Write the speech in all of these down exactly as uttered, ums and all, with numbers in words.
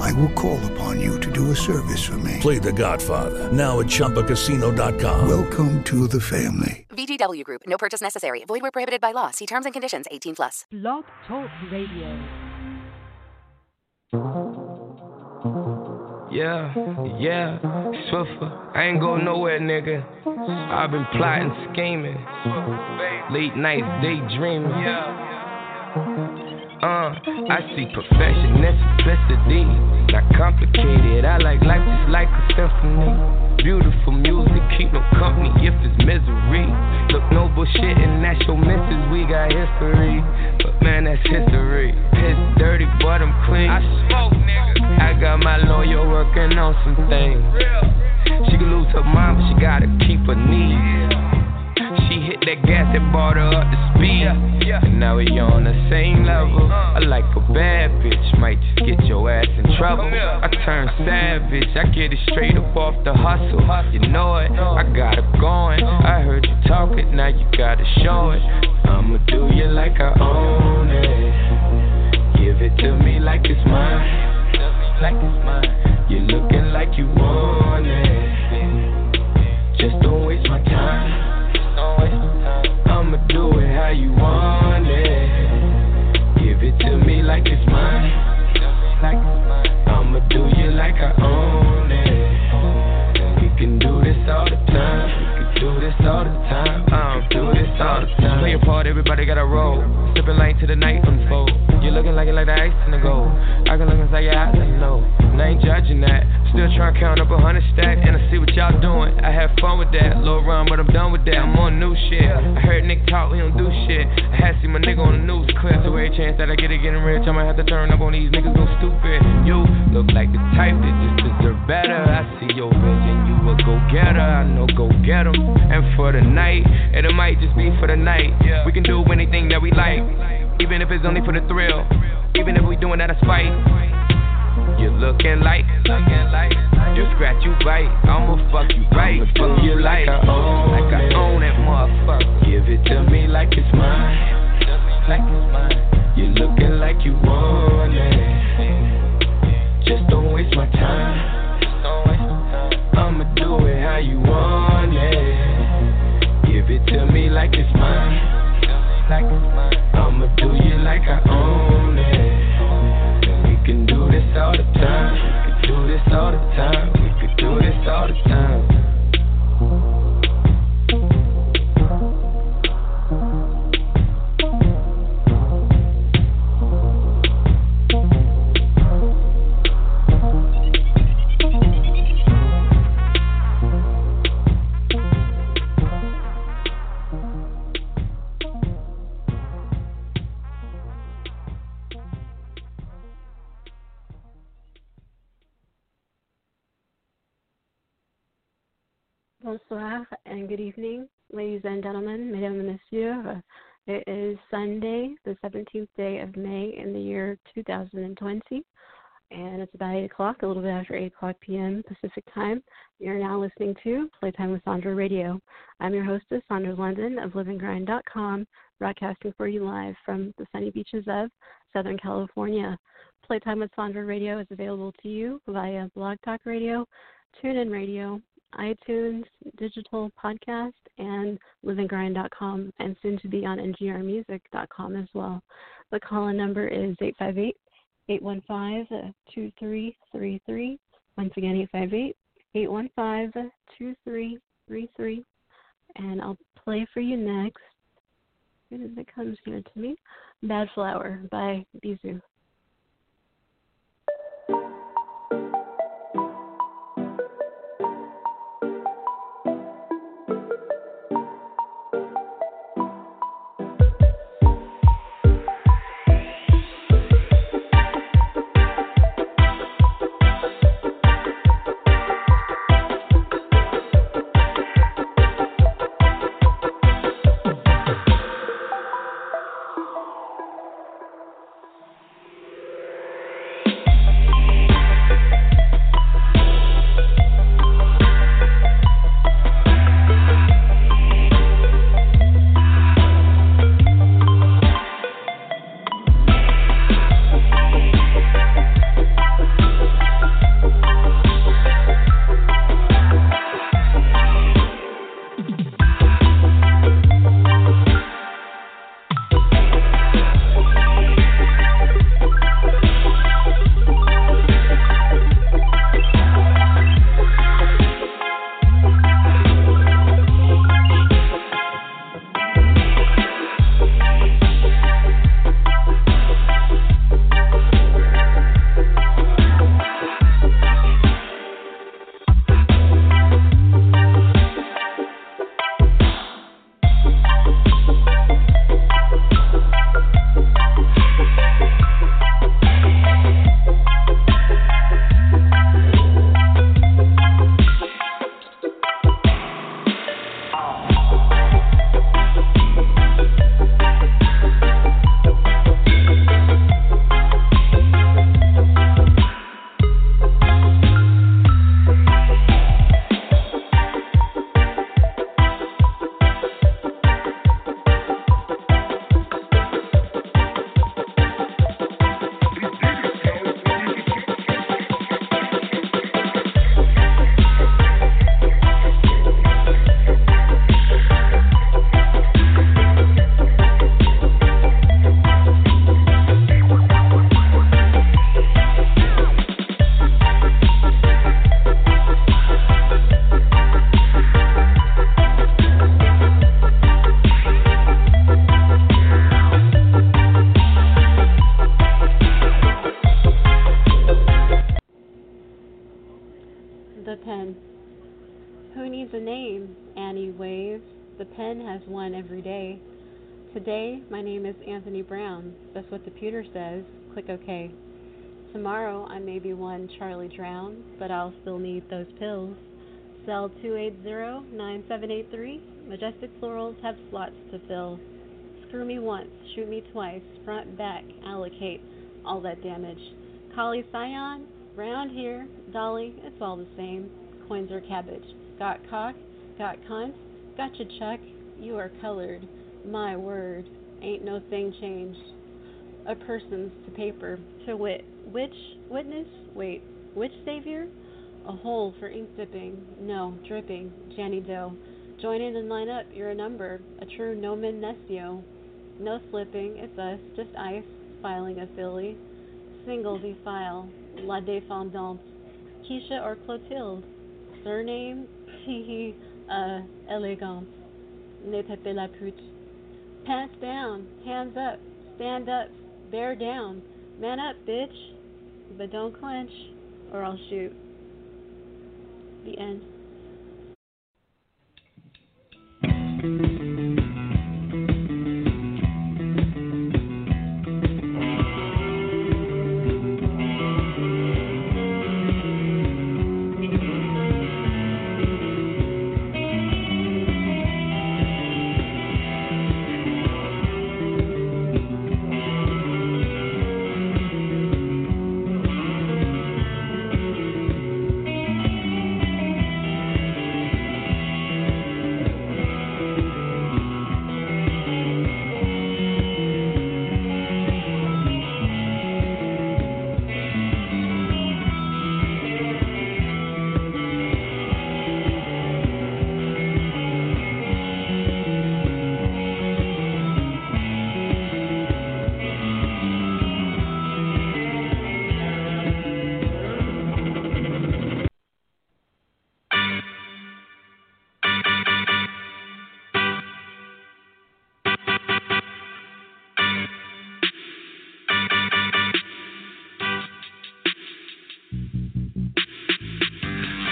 I will call upon you to do a service for me. Play The Godfather now at Chumba Casino dot com. Welcome to the family. V G W Group. No purchase necessary. Void where prohibited by law. See terms and conditions. eighteen plus. Blog Talk Radio. Yeah, yeah. Swiffer. I ain't going nowhere, nigga. I've been plotting, scheming. Late nights, daydreaming. Uh, I see perfection, necessity. Not complicated. I like life just like a symphony. Beautiful music, keep no company if it's misery. Look, no bullshit and that's your missus, we got history. But man, that's history. It's dirty, but I'm clean. I smoke, nigga. I got my lawyer working on some things. She can lose her mind, but she gotta keep her knees. She hit that gas that brought her up to speed. And now we on the same level. I like a bad bitch, might just get your ass in trouble. I turn savage, I get it straight up off the hustle. You know it, I got it going. I heard you talking, now you gotta show it. I'ma do you like I own it. Give it to me like it's mine. You're looking like you want it. Just don't waste my time. I'ma do it how you want it. Give it to me like it's mine. I'ma do you like I own it. We can do this all the time. We can do this all the time. I'ma do this all the time. Play a part, everybody gotta roll. Sipping light till the night unfold. You're looking like it like the ice in the gold. I can look inside your eyes and know. And I ain't judging that. Still trying to count up a hundred stack. And I see what y'all doing. I have fun with that. Little run, but I'm done with that. I'm on new shit. I heard Nick talk, he don't do shit. I had seen my nigga on the news clip. So every chance that I get it getting rich, I might have to turn up on these niggas go stupid. You look like the type that just deserve better. I see your vision, you a go-getter. I know go-getter. And for the night, and it might just be for the night. We can do anything that we like. Even if it's only for the thrill. Even if we doing that a spite. You're looking like, you scratch, you bite. I'ma fuck you right. I'ma fuck you like I own, like I own that motherfucker. Give it to me like it's mine. Like it's mine. You're looking like you want it. Just don't waste my time. I'ma do it how you want it. Give it to me like it's mine. I'ma do you like I own it. We can do this all the time. We can do this all the time. We can do this all the time. Bonsoir and good evening, ladies and gentlemen, mesdames et messieurs. It is Sunday, the seventeenth day of May in the year two thousand twenty, and it's about eight o'clock, a little bit after eight o'clock p.m. Pacific time. You're now listening to Playtime with Sondra Radio. I'm your hostess, Sondra London of Living Grind dot com, broadcasting for you live from the sunny beaches of Southern California. Playtime with Sondra Radio is available to you via Blog Talk Radio, TuneIn Radio, iTunes, digital podcast, and Living Grind dot com, and soon to be on N G R music dot com as well. The call-in number is eight five eight, eight one five, two three three three. Once again, eight five eight, eight one five, two three three three. And I'll play for you next, as soon as it comes here to me, Bad Flower by Bisou. The pen has one every day. Today, my name is Anthony Brown. That's what the pewter says. Click OK. Tomorrow, I may be one Charlie Drown, but I'll still need those pills. Cell two eight zero nine seven eight three. Majestic florals have slots to fill. Screw me once, shoot me twice, front, back, allocate, all that damage. Collie Scion, round here, Dolly, it's all the same. Coins or cabbage. Got cock, got cunt, gotcha Chuck, you are colored. My word, ain't no thing changed. A person's to paper, to wit, which, witness, wait, which savior? A hole for ink dipping, no, dripping, Janny Doe. Join in and line up, you're a number, a true nomen nescio. No slipping, it's us, just ice, filing a filly. Single v file, la défendante, Keisha or Clotilde. Surname, hee uh, élégante, ne pepe la pute. Pants down, hands up, stand up, bear down, man up, bitch, but don't clench, or I'll shoot. The end.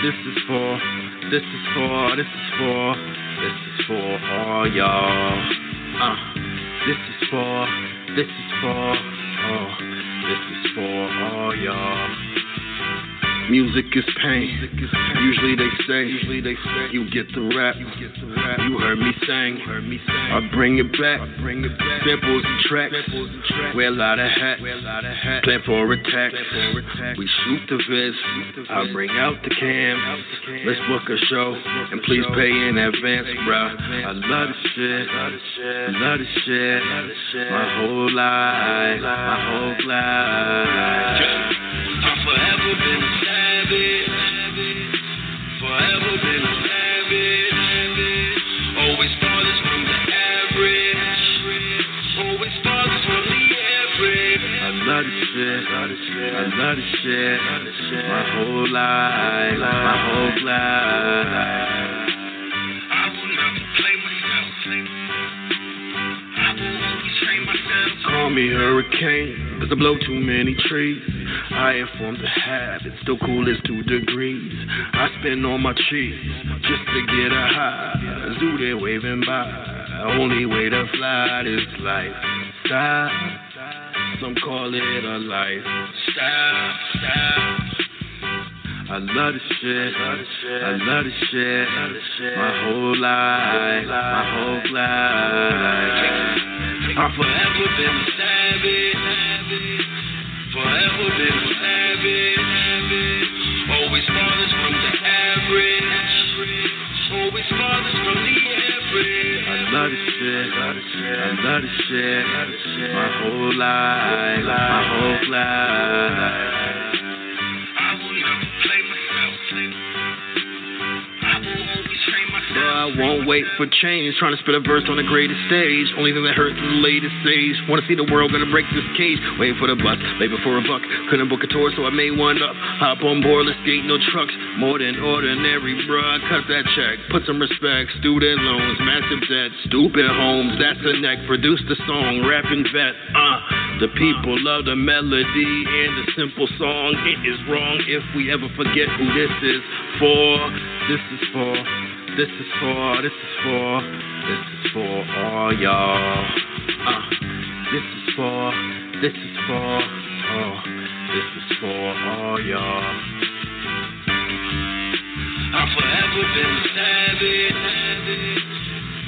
This is for, this is for, this is for all y'all. Uh, this is for, this is for, oh, this is for all y'all. Music is pain. Usually they say, usually they say, you get the rap. You heard me sing. I bring it back. Samples and tracks. Wear a lot of hats. Plan for attack. We shoot the vids. I bring out the cam. Let's book a show, and please pay in advance, bruh. I love this shit, love this shit, my whole life, my whole life. I've forever been a savage, forever been a savage, always farthest from the average, always farthest from the average. I love this shit, I love this shit, my whole life, my whole life. I will never play myself. I will always play myself. Call me Hurricane, cause I blow too many trees. I inform the habit, still cool as two degrees. I spin on my cheese, just to get a high. Zoo they waving by, only way to fly this lifestyle. Some call it a lifestyle, style. I love this shit, I love this shit, my whole life, my whole life. I've forever been a savage, forever been a savage, always farthest from the average, always farthest from the average. I love this shit, I love this shit, my whole life, my whole life. I won't wait for change. Trying to spit a verse on the greatest stage. Only thing that hurts is the latest stage. Wanna see the world, gonna break this cage. Waiting for the bus, late before a buck. Couldn't book a tour, so I made one up. Hop on board, let's skate, no trucks. More than ordinary, bruh. Cut that check, put some respect. Student loans, massive debt. Stupid homes, that's a neck. Produce the song, rap and vet. Uh, the people love the melody and the simple song. It is wrong if we ever forget who this is for. This is for. This is for, this is for, for all y'all. Uh, this is for, this is for, oh, this is for all y'all. I've forever been savage,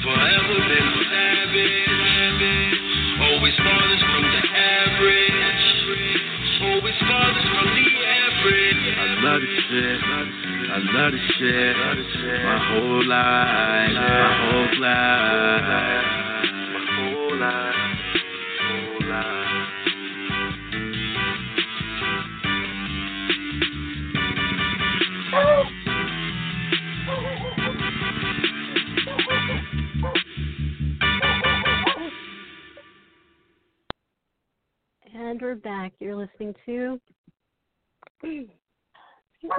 forever been savage, always farthest from the average, always farthest from the average. I love this shit, I love this shit, my whole life, my whole life, my whole life, whole life. And we're back. You're listening to excuse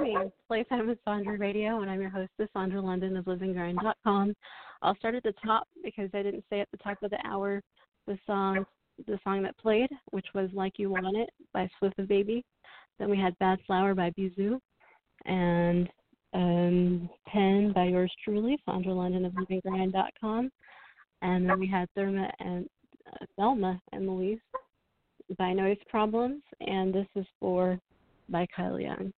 me, Playtime with Sondra Radio, and I'm your hostess, Sondra London of Living Grind dot com. I'll start at the top because I didn't say at the top of the hour the song, the song that played, which was "Like You Want It" by Swift the Baby. Then we had "Bad Flower" by Bisou, and um, "Pen" by yours truly, Sondra London of Living Grind dot com. And then we had Thelma and uh, Thelma and Louise by Noise Problems, and this is for by Kyle Young.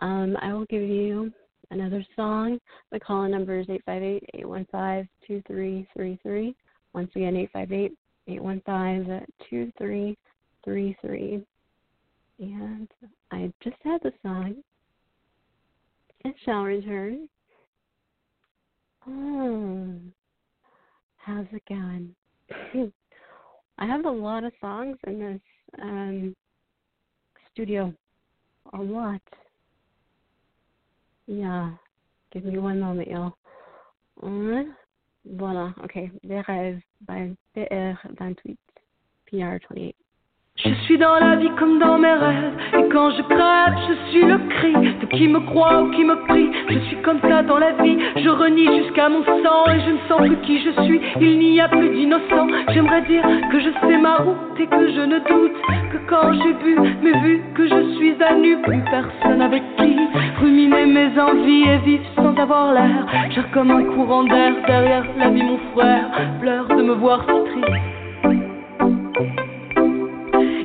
Um, I will give you another song. The call-in number is eight five eight, eight one five, two three three three. Once again, eight five eight, eight one five, two three three three. And I just had the song. It shall return. Oh, how's it going? I have a lot of songs in this um, studio. A lot. Yeah. Give me one moment, y'all. Um, voilà. Okay. Les rêves by P R twenty-eight. P R twenty-eight. Je suis dans la vie comme dans mes rêves. Et quand je crève, je suis le cri de qui me croit ou qui me prie. Je suis comme ça dans la vie. Je renie jusqu'à mon sang et je ne sens plus qui je suis. Il n'y a plus d'innocent. J'aimerais dire que je sais ma route et que je ne doute que quand j'ai bu, mais vu que je suis à nu, plus personne avec qui ruminer mes envies et vivre sans avoir l'air. J'ai comme un courant d'air derrière la vie, mon frère pleure de me voir si triste.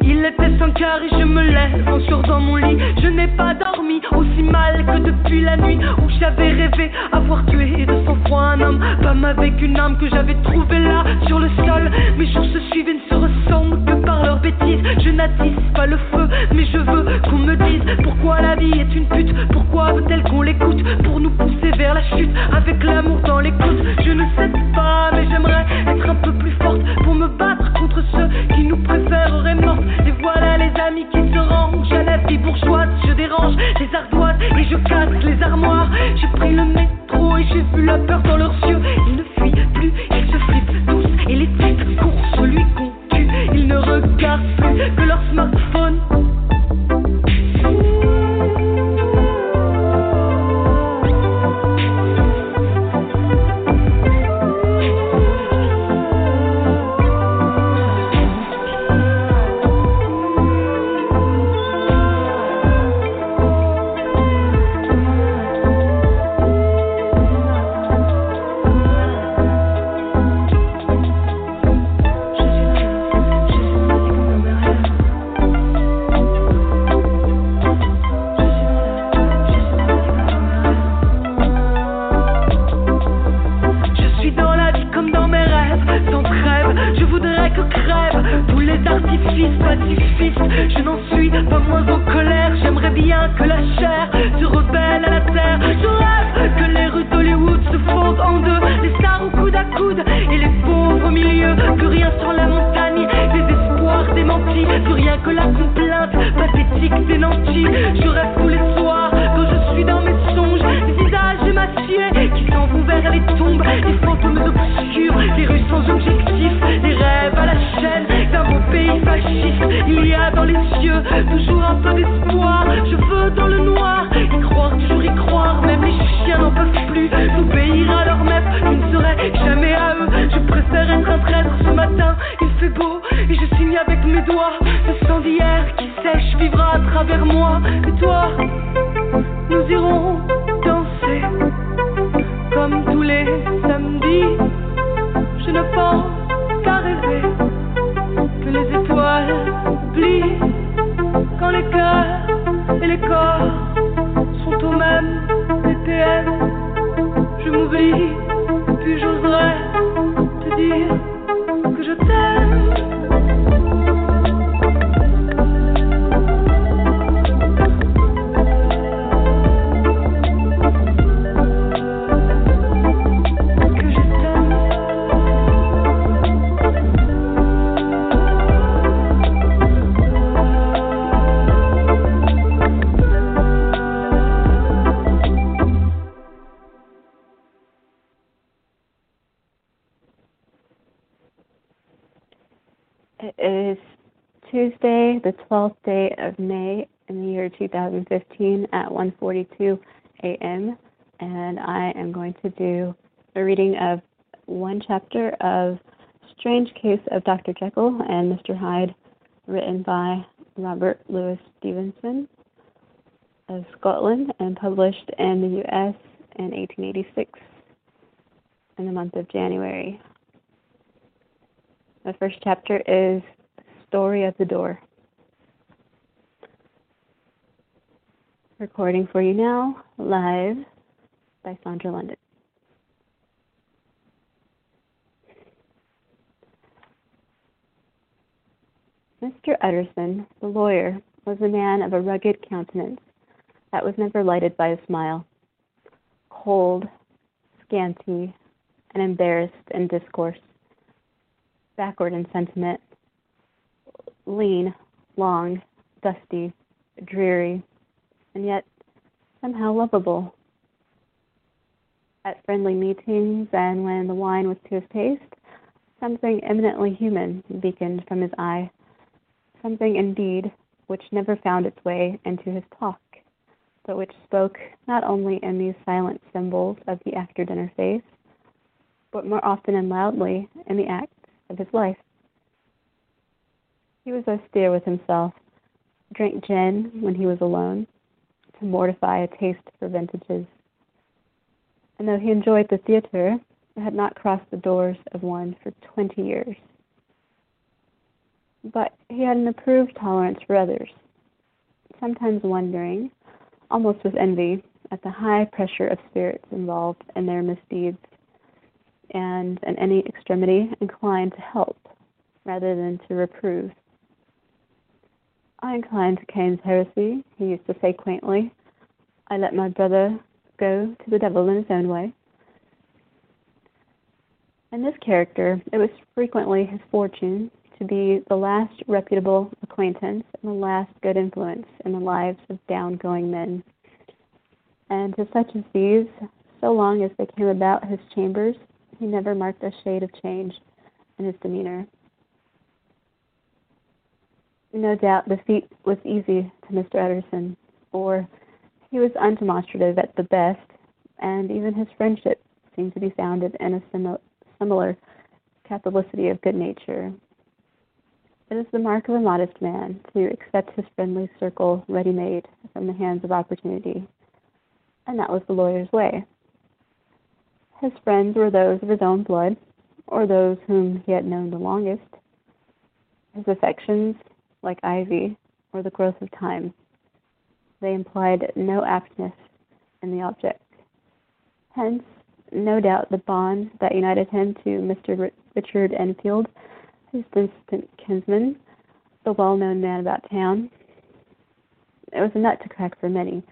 Il était cinq heures et je me lève en sur dans mon lit. Je n'ai pas dormi aussi mal que depuis la nuit où j'avais rêvé avoir tué de sang-froid un homme, bam avec une âme que j'avais trouvée là sur le sol. Mes jours se suivent et ne se ressemblent que par leurs bêtises. Je n'attise pas le feu, mais je veux qu'on me dise pourquoi la vie est une pute, pourquoi veut-elle qu'on l'écoute pour nous pousser vers la chute avec l'amour dans l'écoute. Je ne cède pas, mais j'aimerais être un peu plus forte pour me battre contre ceux qui nous préféreraient morts. Voilà les amis qui se rangent à la vie bourgeoise. Je dérange les ardoises et je casse les armoires. J'ai pris le métro et j'ai vu la peur dans leurs yeux. Ils ne fuient plus, ils se flippent tous et les titres courent celui qu'on tue. Ils ne regardent plus que leur smartphone. les corps sont aux mêmes B P M. Je m'oublie, puis j'oserais te dire que je t'aime. Tuesday, the twelfth day of May in the year two thousand fifteen at one forty-two a.m. And I am going to do a reading of one chapter of Strange Case of Doctor Jekyll and Mister Hyde, written by Robert Louis Stevenson of Scotland and published in the U S in eighteen eighty-six in the month of January. The first chapter is Story at the Door. Recording for you now, live by Sondra London. Mister Utterson, the lawyer, was a man of a rugged countenance that was never lighted by a smile. Cold, scanty, and embarrassed in discourse, backward in sentiment, lean, long, dusty, dreary, and yet somehow lovable. At friendly meetings and when the wine was to his taste, something eminently human beaconed from his eye, something indeed which never found its way into his talk, but which spoke not only in these silent symbols of the after-dinner phase, but more often and loudly in the acts of his life. He was austere with himself, drank gin when he was alone, to mortify a taste for vintages. And though he enjoyed the theater, it had not crossed the doors of one for twenty years. But he had an approved tolerance for others, sometimes wondering, almost with envy, at the high pressure of spirits involved in their misdeeds, and in any extremity inclined to help rather than to reprove. I incline to Cain's heresy, he used to say quaintly. I let my brother go to the devil in his own way. In this character, it was frequently his fortune to be the last reputable acquaintance and the last good influence in the lives of down-going men. And to such as these, so long as they came about his chambers, he never marked a shade of change in his demeanor. No doubt the feat was easy to Mister Utterson, for he was undemonstrative at the best, and even his friendship seemed to be founded in a sim- similar catholicity of good nature. It is the mark of a modest man to accept his friendly circle ready-made from the hands of opportunity, and that was the lawyer's way. His friends were those of his own blood, or those whom he had known the longest. His affections, like ivy, or the growth of time. They implied no aptness in the object. Hence, no doubt the bond that united him to Mister Richard Enfield, his distant kinsman, the well-known man about town. It was a nut to crack for many,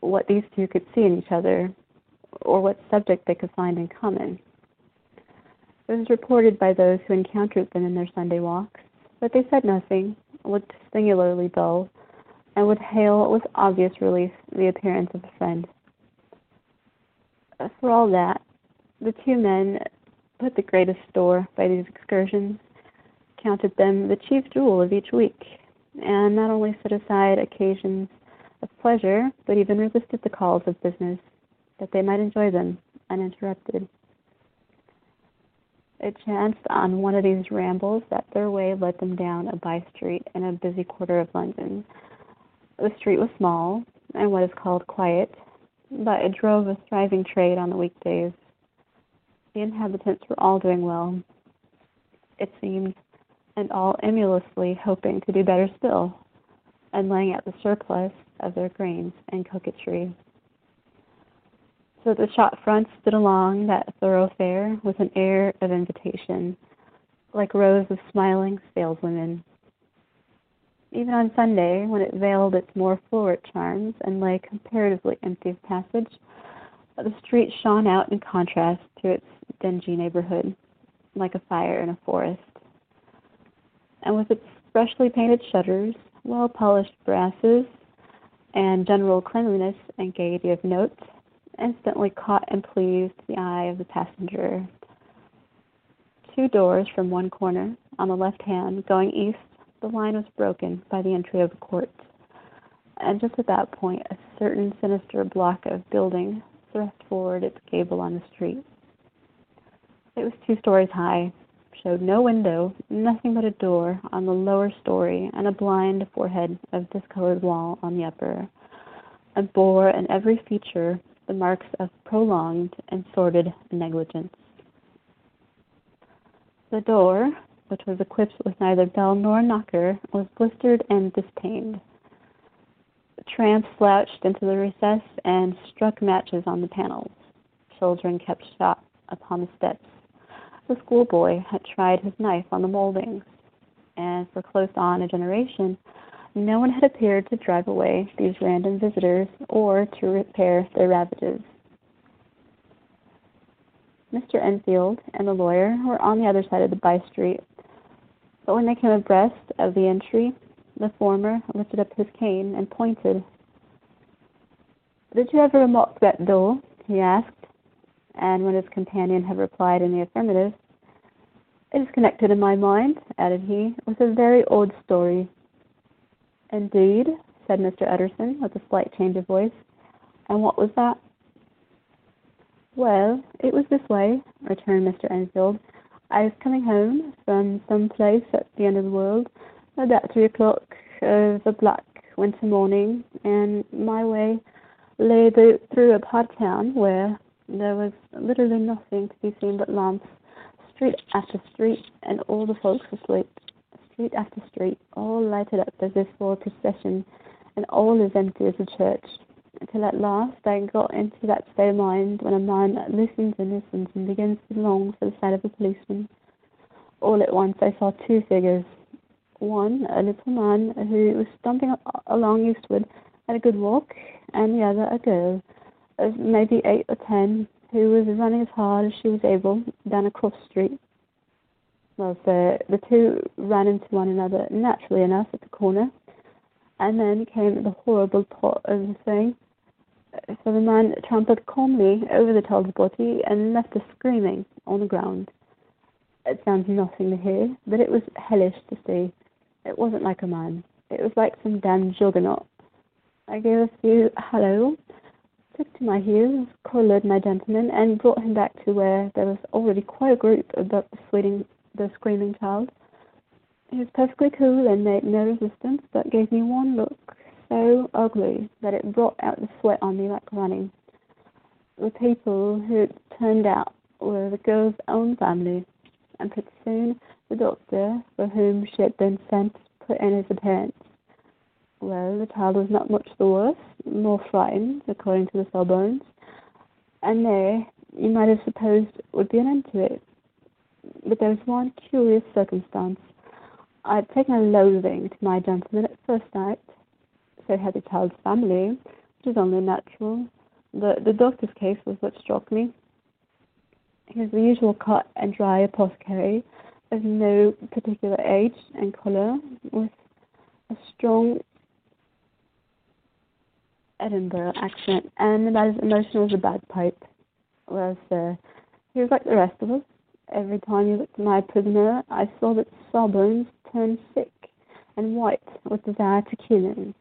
what these two could see in each other, or what subject they could find in common. It was reported by those who encountered them in their Sunday walks, but they said nothing, looked singularly dull, and would hail with obvious relief the appearance of a friend. For all that, the two men put the greatest store by these excursions, counted them the chief jewel of each week, and not only set aside occasions of pleasure, but even resisted the calls of business, that they might enjoy them uninterrupted. It chanced on one of these rambles that their way led them down a by-street in a busy quarter of London. The street was small and what is called quiet, but it drove a thriving trade on the weekdays. The inhabitants were all doing well, it seemed, and all emulously hoping to do better still, and laying out the surplus of their grains and coquetry. So the shop front stood along that thoroughfare with an air of invitation, like rows of smiling saleswomen. Even on Sunday, when it veiled its more florid charms and lay comparatively empty of passage, the street shone out in contrast to its dingy neighborhood, like a fire in a forest. And with its freshly painted shutters, well-polished brasses, and general cleanliness and gaiety of note, instantly caught and pleased the eye of the passenger. Two doors from one corner, on the left hand, going east, the line was broken by the entry of a court. And just at that point, a certain sinister block of building thrust forward its gable on the street. It was two stories high, showed no window, nothing but a door on the lower story and a blind forehead of discolored wall on the upper, and bore in every feature the marks of prolonged and sordid negligence. The door, which was equipped with neither bell nor knocker, was blistered and dispained. The tramp slouched into the recess and struck matches on the panels. Children kept shop upon the steps. The schoolboy had tried his knife on the moldings, and for close on a generation, no one had appeared to drive away these random visitors or to repair their ravages. Mister Enfield and the lawyer were on the other side of the by-street, but when they came abreast of the entry, the former lifted up his cane and pointed. "Did you ever unlock that door?" he asked, and when his companion had replied in the affirmative, "It is connected in my mind," added he, "with a very old story." "Indeed," said Mister Utterson, with a slight change of voice. "And what was that?" "Well, it was this way," returned Mister Enfield. "I was coming home from some place at the end of the world about three o'clock of a black winter morning, and my way lay through a part town where there was literally nothing to be seen but lamps, street after street, and all the folks asleep. Street after street, all lighted up as if for a procession, and all as empty as a church, until at last I got into that state of mind when a man listens and listens and begins to long for the sight of a policeman. All at once I saw two figures. One, a little man who was stumping along eastward at a good walk, and the other, a girl, maybe eight or ten, who was running as hard as she was able down a cross street. Well, the, the two ran into one another naturally enough at the corner, and then came the horrible plot of the thing, for the man trampled calmly over the child's body and left her screaming on the ground. It sounds nothing to hear, but it was hellish to see. It wasn't like a man. It was like some damned juggernaut. I gave a few hallo, took to my heels, collared my gentleman, and brought him back to where there was already quite a group about the sweating the screaming child. He was perfectly cool and made no resistance, but gave me one look so ugly that it brought out the sweat on me like running. The people who turned out were the girl's own family, and pretty soon the doctor, for whom she had been sent, put in his appearance. Well, the child was not much the worse, more frightened, according to the sawbones, and there, you might have supposed, would be an end to it. But there was one curious circumstance. I had taken a loathing to my gentleman at first sight. So had the child's family, which is only natural. The, the doctor's case was what struck me. He was the usual cut and dry apothecary, of no particular age and colour, with a strong Edinburgh accent, and about as emotional as a bagpipe. Whereas uh, he was like the rest of us. Every time he looked at my prisoner, I saw that Sawbones turned sick and white with desire to kill him.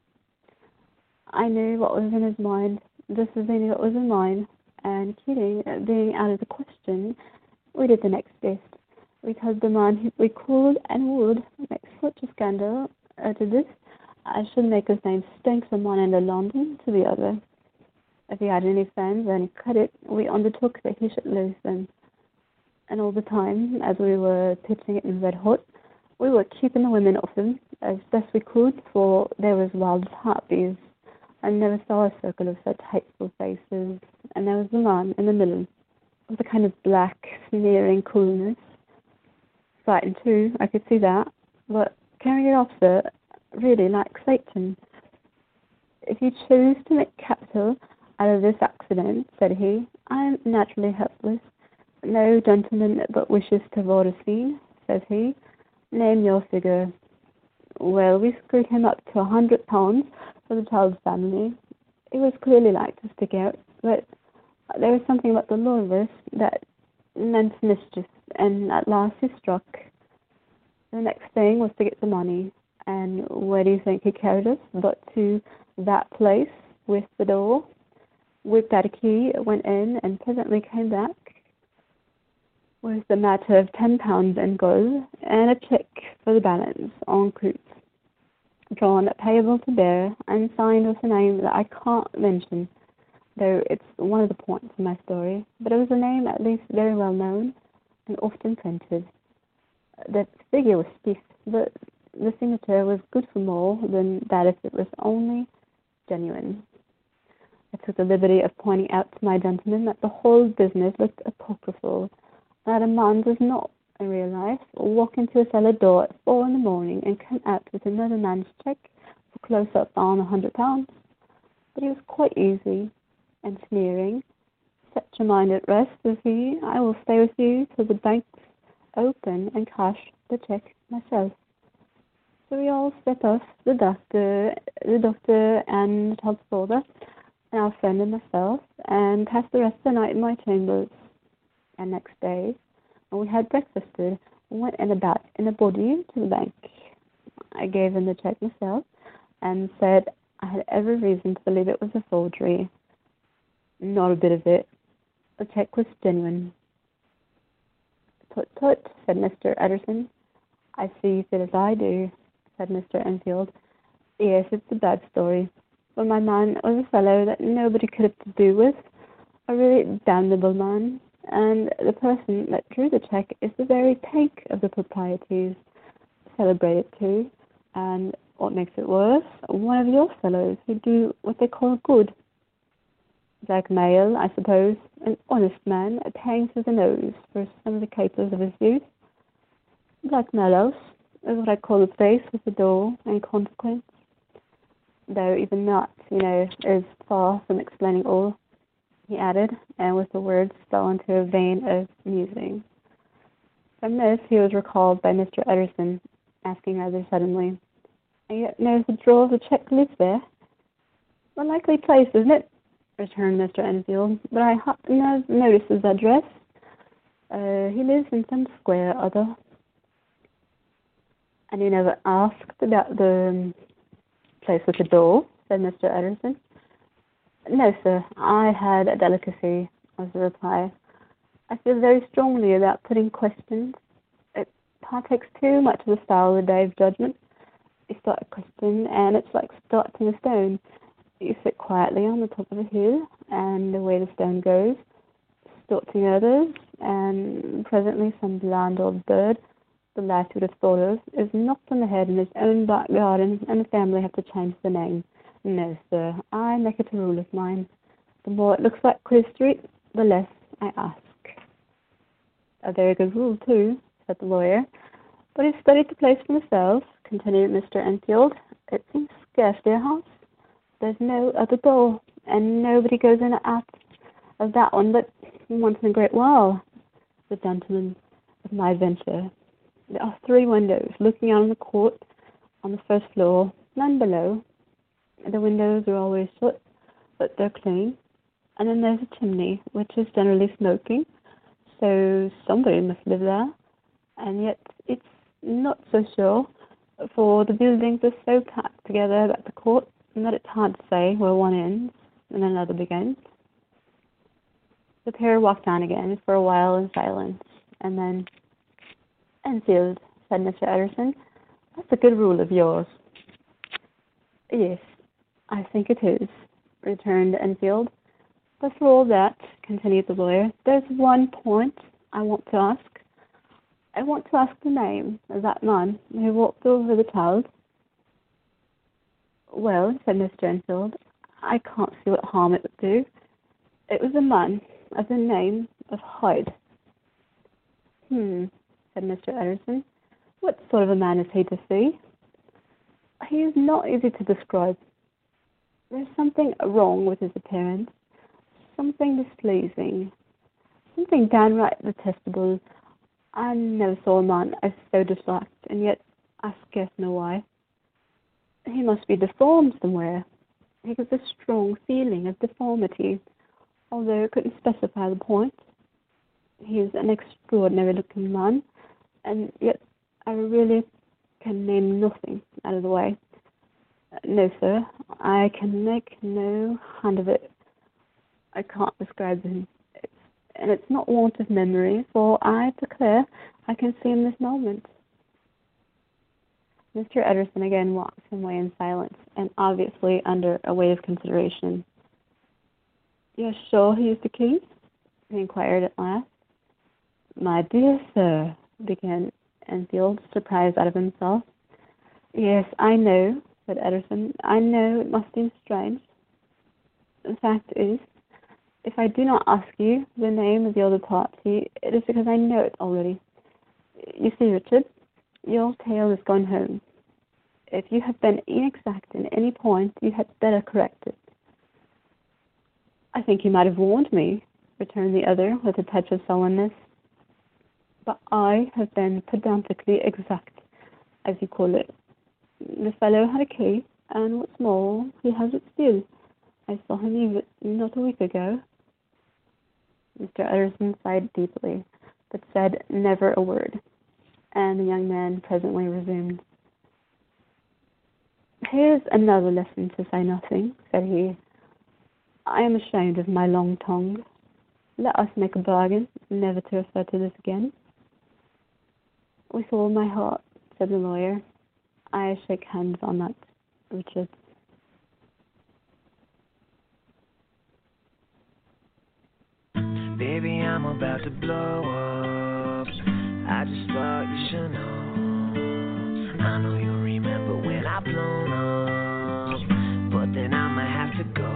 I knew what was in his mind, just as he knew what was in mine, and killing being out of the question, we did the next best. We told the man we could and would make such a scandal uh, to this, I should make his name stink from one end of London to the other. If he had any friends or any credit, we undertook that he should lose them. And all the time, as we were pitching it in red hot, we were keeping the women off them as best we could, for there was wild harpies. I never saw a circle of such hateful faces, and there was the man in the middle, with a kind of black, sneering coolness. Frightened too, I could see that, but carrying it off, sir, really like Satan. "If you choose to make capital out of this accident," said he, "I am naturally helpless. No gentleman but wishes to avoid a scene," says he. "Name your figure." Well, we screwed him up to a hundred pounds for the child's family. It was clearly like to stick out, but there was something about the law of us that meant mischief, and at last he struck. The next thing was to get the money, and where do you think he carried us but to that place with the door? Whipped out a key, went in, and presently came back with the matter of ten pounds in gold and a cheque for the balance en croûte, drawn payable to bearer and signed with a name that I can't mention, though it's one of the points in my story, but it was a name at least very well known and often printed. The figure was stiff, but the signature was good for more than that if it was only genuine. I took the liberty of pointing out to my gentleman that the whole business looked apocryphal, that a man does not, in real life, walk into a cellar door at four in the morning and come out with another man's cheque for close-up on a hundred pounds. But he was quite easy and sneering. "Set your mind at rest," says he. "I will stay with you till the banks open and cash the cheque myself." So we all set off, the doctor, the doctor and the child's father, and our friend and myself, and passed the rest of the night in my chambers. And next day, and we had breakfasted, and went in a bat in a body to the bank. I gave him the cheque myself, and said I had every reason to believe it was a forgery. Not a bit of it. The cheque was genuine. "Tut tut," said Mister Utterson. "I see you feel as I do," said Mister Enfield. "Yes, it's a bad story, but my man was a fellow that nobody could have to do with, a really damnable man. And the person that drew the cheque is the very tank of the proprieties, celebrated too, and what makes it worse, one of your fellows who do what they call good. Blackmail, I suppose, an honest man paying through the nose for some of the capers of his youth. Blackmailers is what I call the place with the door and consequence, though even that, you know, is far from explaining all," he added, and with the words fell into a vein of musing. From this he was recalled by Mister Utterson, asking rather suddenly, "And yet knows the drawer of the cheque lives there?" "A likely place, isn't it?" returned Mister Enfield, "but I happen to have noticed his address. Uh, he lives in some square or other." "And you never asked about the place with the door?" said Mister Utterson. "No, sir, I had a delicacy," was the reply. "I feel very strongly about putting questions. It partakes too much of the style of the day of judgment. You start a question, and it's like starting a stone. You sit quietly on the top of a hill, and away the stone goes, starting others, and presently some bland old bird, the last would have thought of, is knocked on the head in his own back garden, and the family have to change the name. No, sir, I make it a rule of mine. The more it looks like Queer Street, the less I ask." "A very good rule, too," said the lawyer. "But he studied the place for himself," continued Mister Enfield. "It seems scarcely a house. There's no other door, and nobody goes in and out of that one but once in a great while. The gentleman of my venture. There are three windows looking out on the court on the first floor, none below. The windows are always shut, but they're clean. And then there's a chimney, which is generally smoking, so somebody must live there. And yet it's not so sure, for the buildings are so packed together about the court that it's hard to say where one ends and another begins." The pair walked on again for a while in silence, and then, "Enfield," said Mister Utterson, "that's a good rule of yours." "Yes, I think it is," returned Enfield. "But for all that," continued the lawyer, "there's one point I want to ask. I want to ask the name of that man who walked over the child. Well, said Mister Enfield, I can't see what harm it would do. It was a man of the name of Hyde. Hmm, said Mister Utterson. What sort of a man is he to see? He is not easy to describe. There's something wrong with his appearance, something displeasing, something downright detestable. I never saw a man I so disliked, and yet I scarce know why. He must be deformed somewhere. He has a strong feeling of deformity, although I couldn't specify the point. He is an extraordinary-looking man, and yet I really can name nothing out of the way. No, sir, I can make no hand of it. I can't describe him. It's, and it's not want of memory, for I declare I can see him this moment. Mister Utterson again walked him away in silence, and obviously under a weight of consideration. You're sure he is the king? He inquired at last. My dear sir, began Enfield, surprised out of himself. Yes, I know, said Utterson. I know it must seem strange. The fact is, if I do not ask you the name of the other party, it is because I know it already. You see, Richard, your tale has gone home. If you have been inexact in any point, you had better correct it. I think you might have warned me, returned the other with a touch of sullenness. But I have been pedantically exact, as you call it. The fellow had a key, and what's more, he has it still. I saw him leave it not a week ago. Mister Utterson sighed deeply, but said never a word. And the young man presently resumed. Here's another lesson to say nothing, said he. I am ashamed of my long tongue. Let us make a bargain, never to refer to this again. With all my heart, said the lawyer. I shake hands on that, Richard. Baby, I'm about to blow up. I just thought you should know. I know you remember when I blown up, but then I might have to go.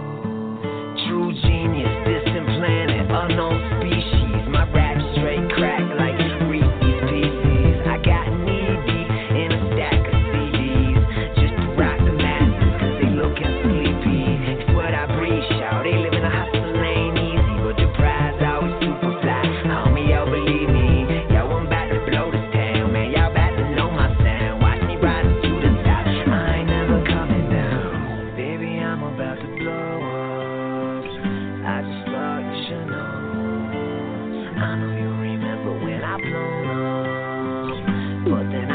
True genius, distant planet, unknown species. My rap straight crack like Reese's Pieces. I got knee deep in a stack of C Ds just to rock the masses, 'cause they looking sleepy. It's what I breathe, shout. They live in a hustle, ain't easy, but the prize always super fly. Homie, y'all believe me. But then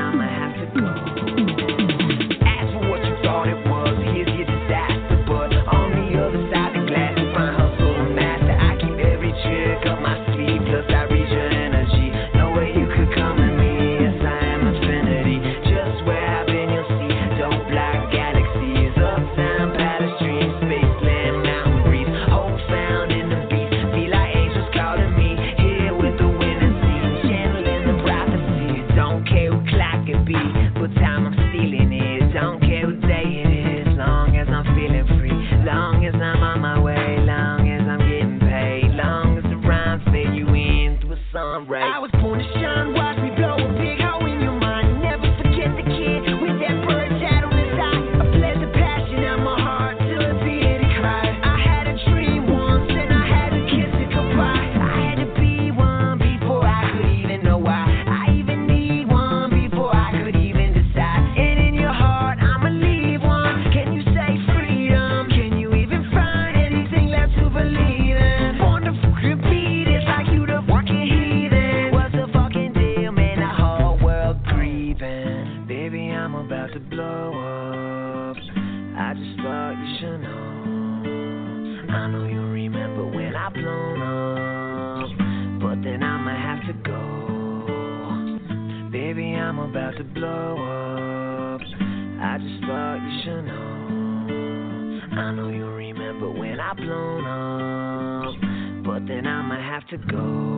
I might have to go.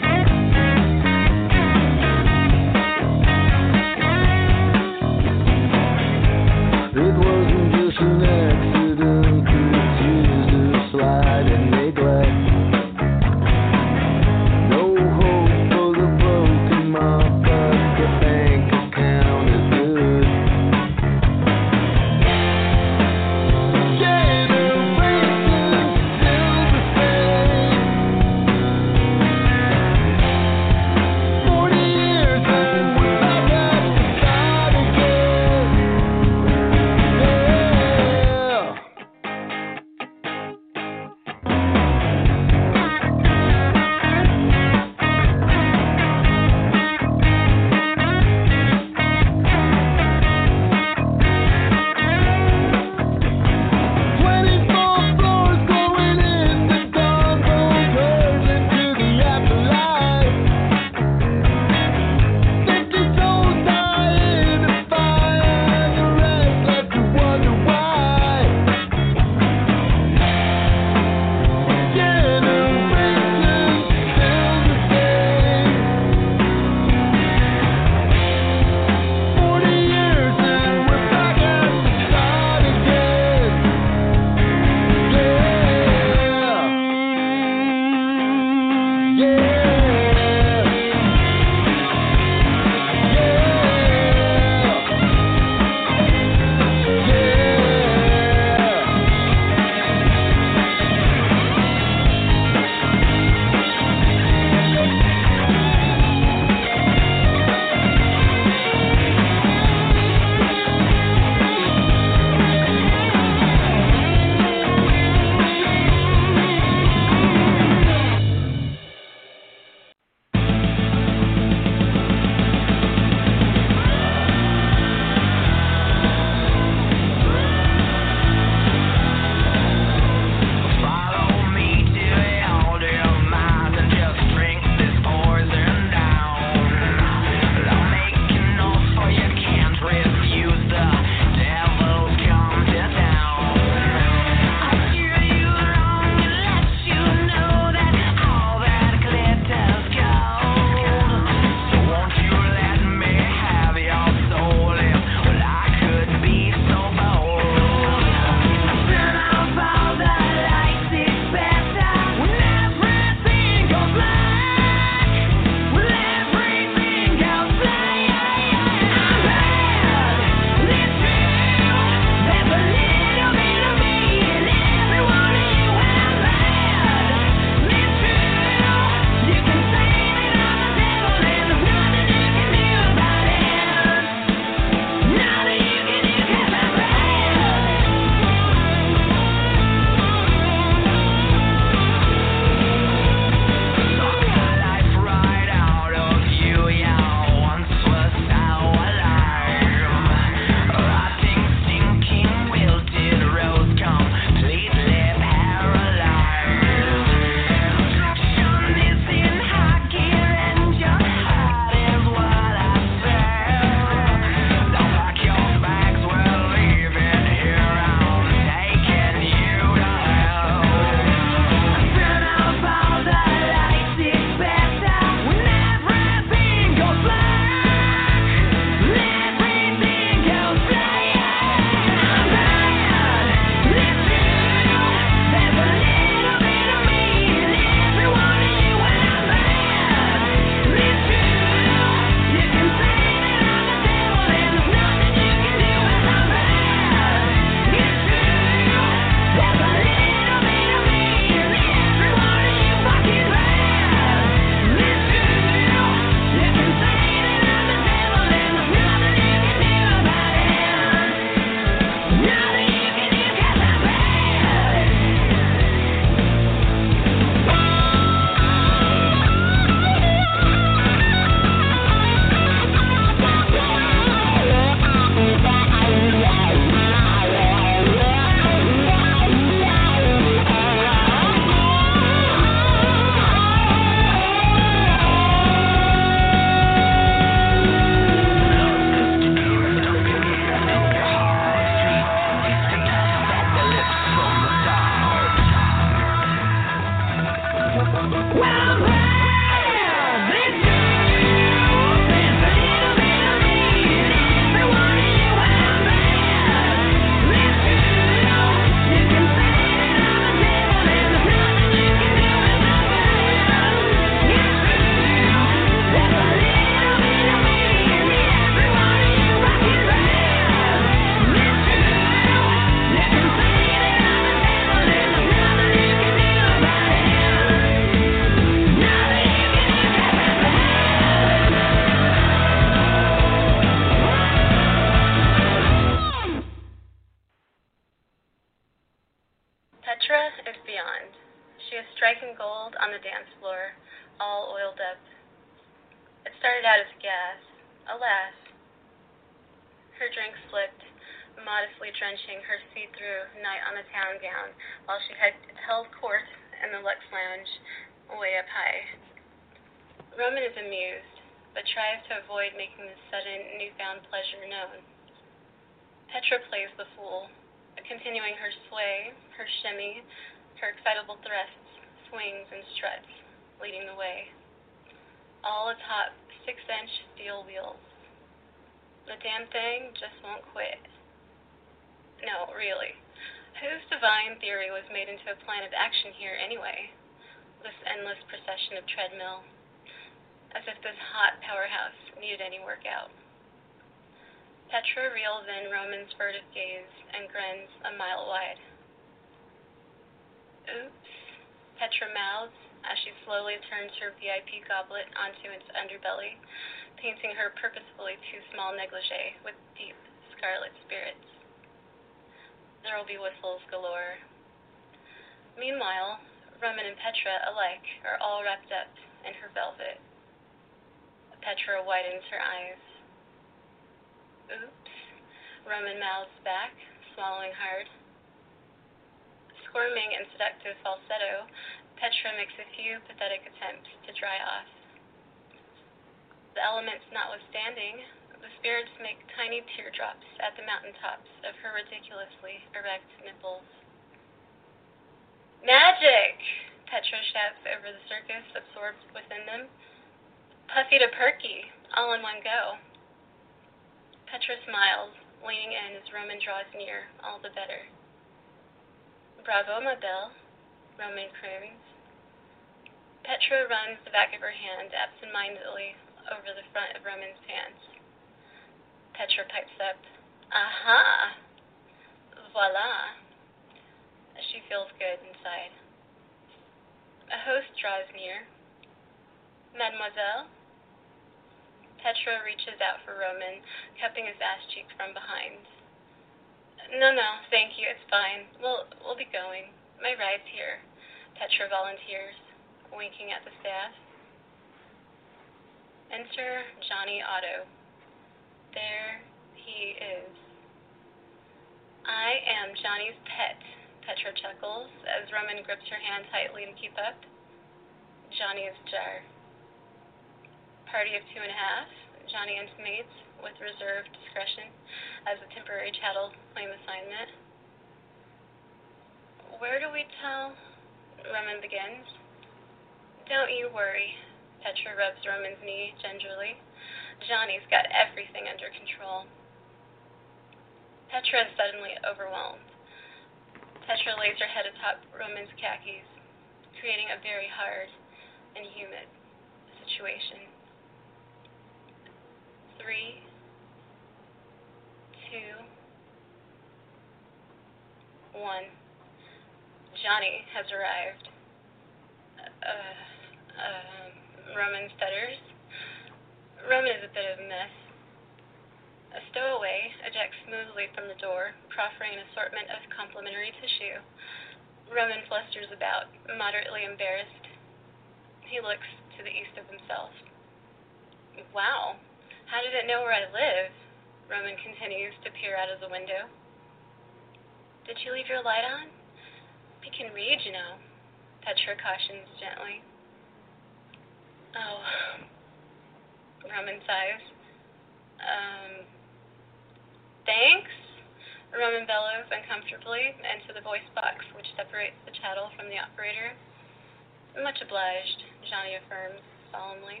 Much obliged, Johnny affirms solemnly.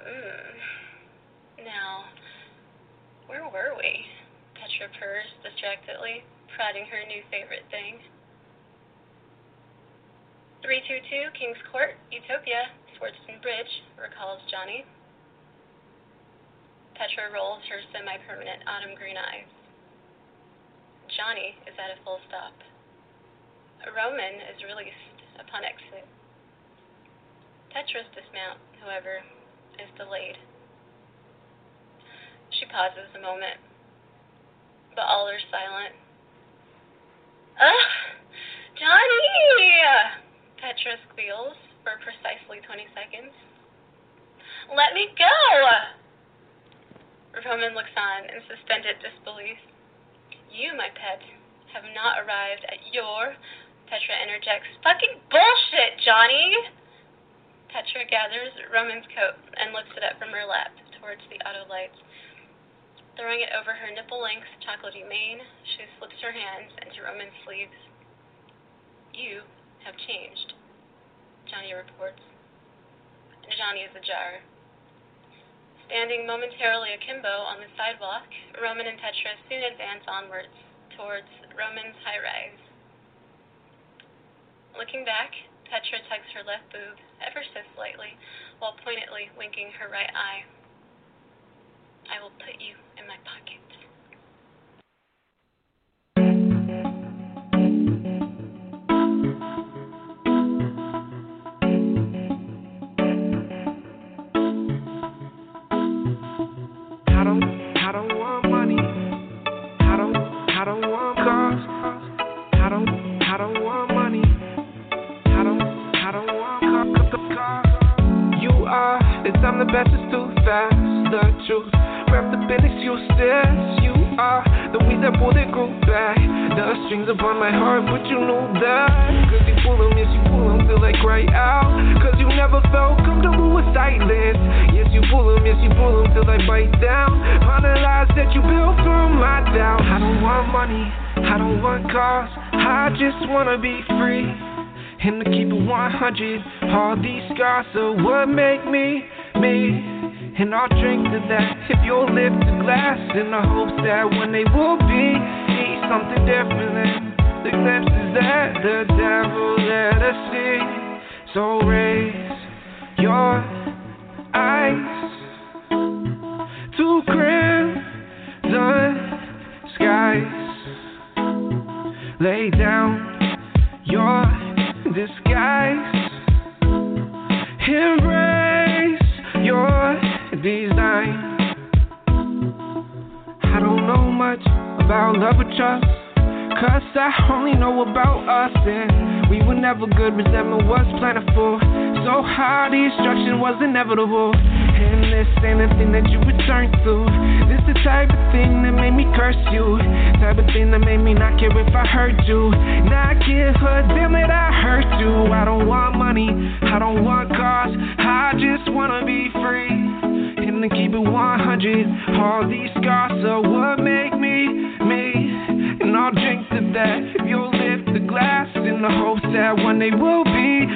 Mm. Now, where were we? Petra purrs distractedly, prodding her new favorite thing. three two two King's Court, Utopia, Swartzton Bridge, recalls Johnny. Petra rolls her semi-permanent autumn green eyes. Johnny is at a full stop. Roman is released upon exit. Petra's dismount, however, is delayed. She pauses a moment, but all are silent. Ugh! Johnny! Petra squeals for precisely twenty seconds. Let me go! Roman looks on in suspended disbelief. You, my pet, have not arrived at your... Petra interjects. Fucking bullshit, Johnny! Petra gathers Roman's coat and lifts it up from her lap towards the auto lights. Throwing it over her nipple-length chocolatey mane, she slips her hands into Roman's sleeves. You have changed, Johnny reports. Johnny is ajar. Standing momentarily akimbo on the sidewalk, Roman and Petra soon advance onwards towards Roman's high-rise. Looking back, Petra tugs her left boob ever so slightly while pointedly winking her right eye. I will put you in my pocket. All these scars are what make me, me. And I'll drink to that if you'll lift the glass, in the hopes that when they will be, be something different than the glimpses that the devil let us see. So raise your eyes to crimson skies. Lay down your disguise. Embrace your design. I don't know much about love or trust, 'cause I only know about us, and we were never good, resentment was plentiful. So how destruction was inevitable, and this ain't a thing that you return to. This the type of thing that made me curse you, type of thing that made me not care if I hurt you, not give a damn that I hurt you. I don't want money, I don't want cars, I just wanna be free, and to keep it one hundred. All these scars are what make me, me. And I'll drink to that if you'll lift the glass, in the hopes that one day we'll be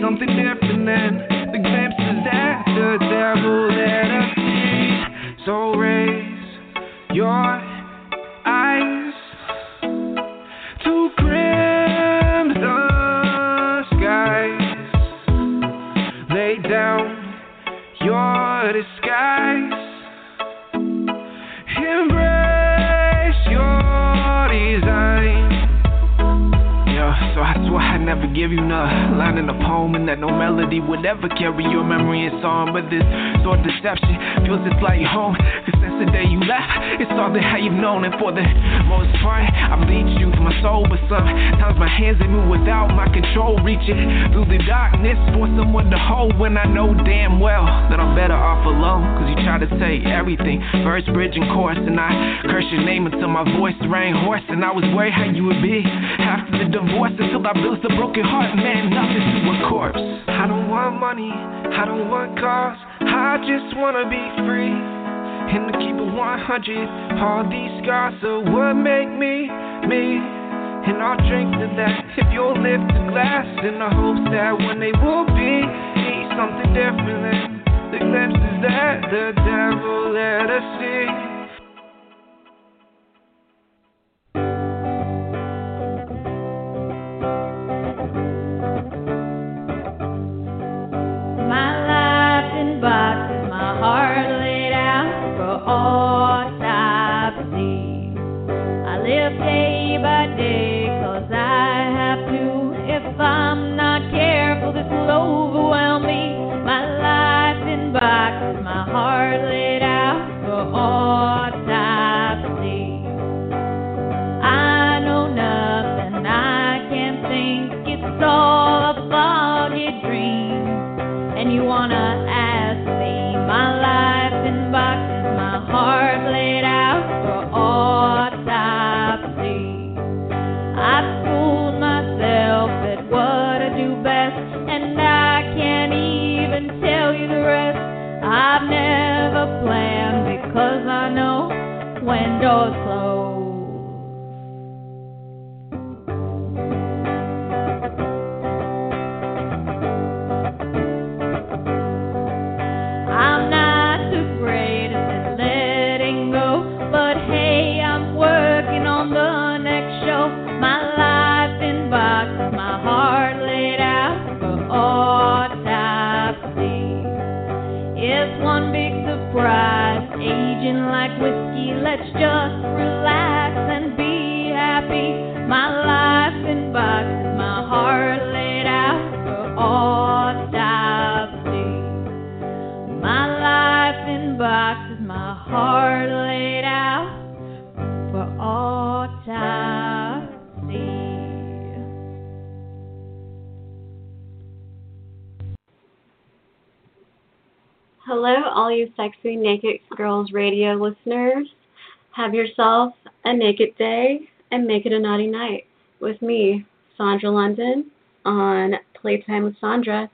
something different than the glimpses that the devil let us see. So raise your eyes to crimson skies. Lay down your disguise. Embrace your design. So I swear I'd never give you none. Line in a poem and that no melody would ever carry your memory and song. But this sort of deception feels just like home, 'cause since the day you left, it's all that how you've known. And for the most part, I bleed you for my soul, but sometimes my hands, they move without my control, reaching through the darkness for someone to hold, when I know damn well that I'm better off alone. 'Cause you try to say everything, verse, bridge, and chorus, and I curse your name until my voice rang hoarse. And I was worried how you would be after the divorce, until I built a broken heart, man, nothing to a corpse. I don't want money, I don't want cars, I just wanna be free, and to keep it one hundred. All these scars are what make me, me. and I'll drink to that if you'll lift the glass in the hopes that when they will be, be something different. The glimpses that the devil let us see. Sexy Naked Girls Radio listeners, have yourself a naked day and make it a naughty night with me, Sondra London, on Playtime with Sondra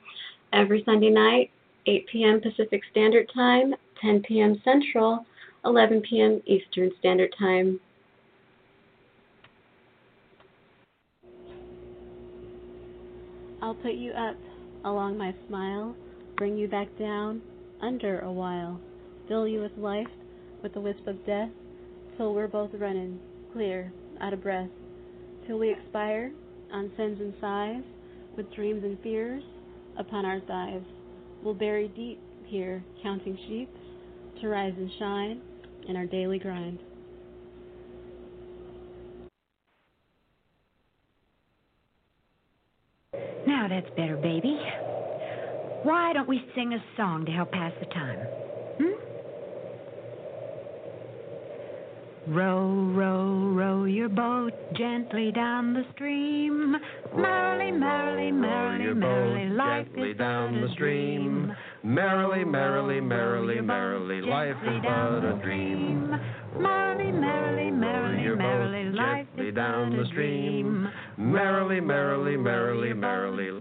every Sunday night, eight p.m. Pacific Standard Time, ten p.m. Central, eleven p.m. Eastern Standard Time. I'll put you up along my smile, bring you back down under a while, fill you with life, with a wisp of death, till we're both running, clear, out of breath, till we expire, on sins and sighs, with dreams and fears, upon our thighs. We'll bury deep here, counting sheep, to rise and shine, in our daily grind. Now that's better, baby. Why don't we sing a song to help pass the time? Hmm? Row, row, row your boat gently down the stream. Merrily, merrily, merrily, merrily, life is but a dream. Merrily, merrily, merrily, merrily, life is but a dream. Merrily, merrily, merrily, merrily, life is but a dream. Merrily, merrily, merrily, merrily.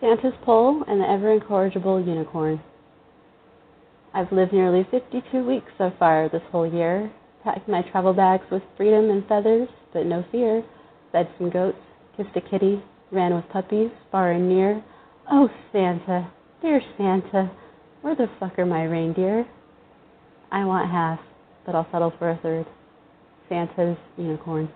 Santa's Pole and the Ever-Incorrigible Unicorn. I've lived nearly fifty-two weeks so far this whole year, packed my travel bags with freedom and feathers, but no fear, fed some goats, kissed a kitty, ran with puppies, far and near. Oh, Santa, dear Santa, where the fuck are my reindeer? I want half, but I'll settle for a third. Santa's Unicorn.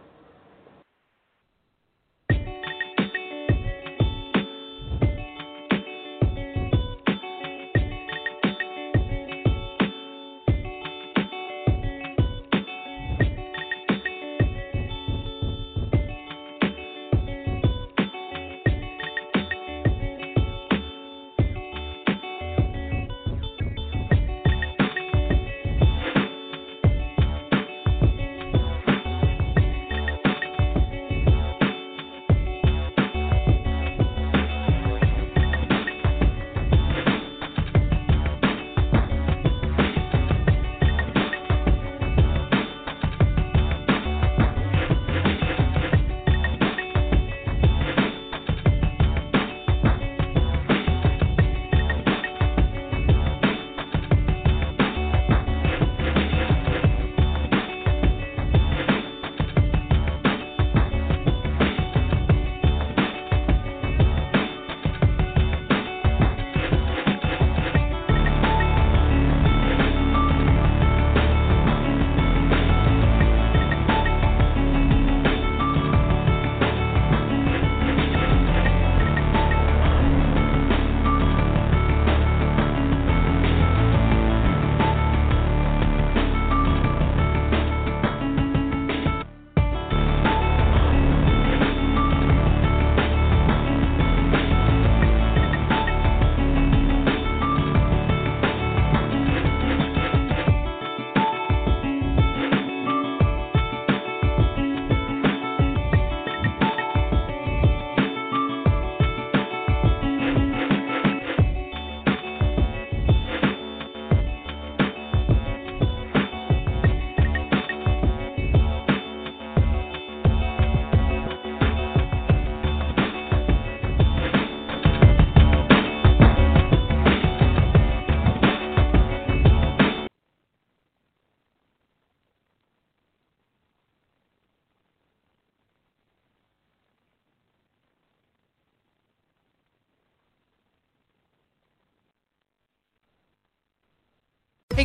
Hey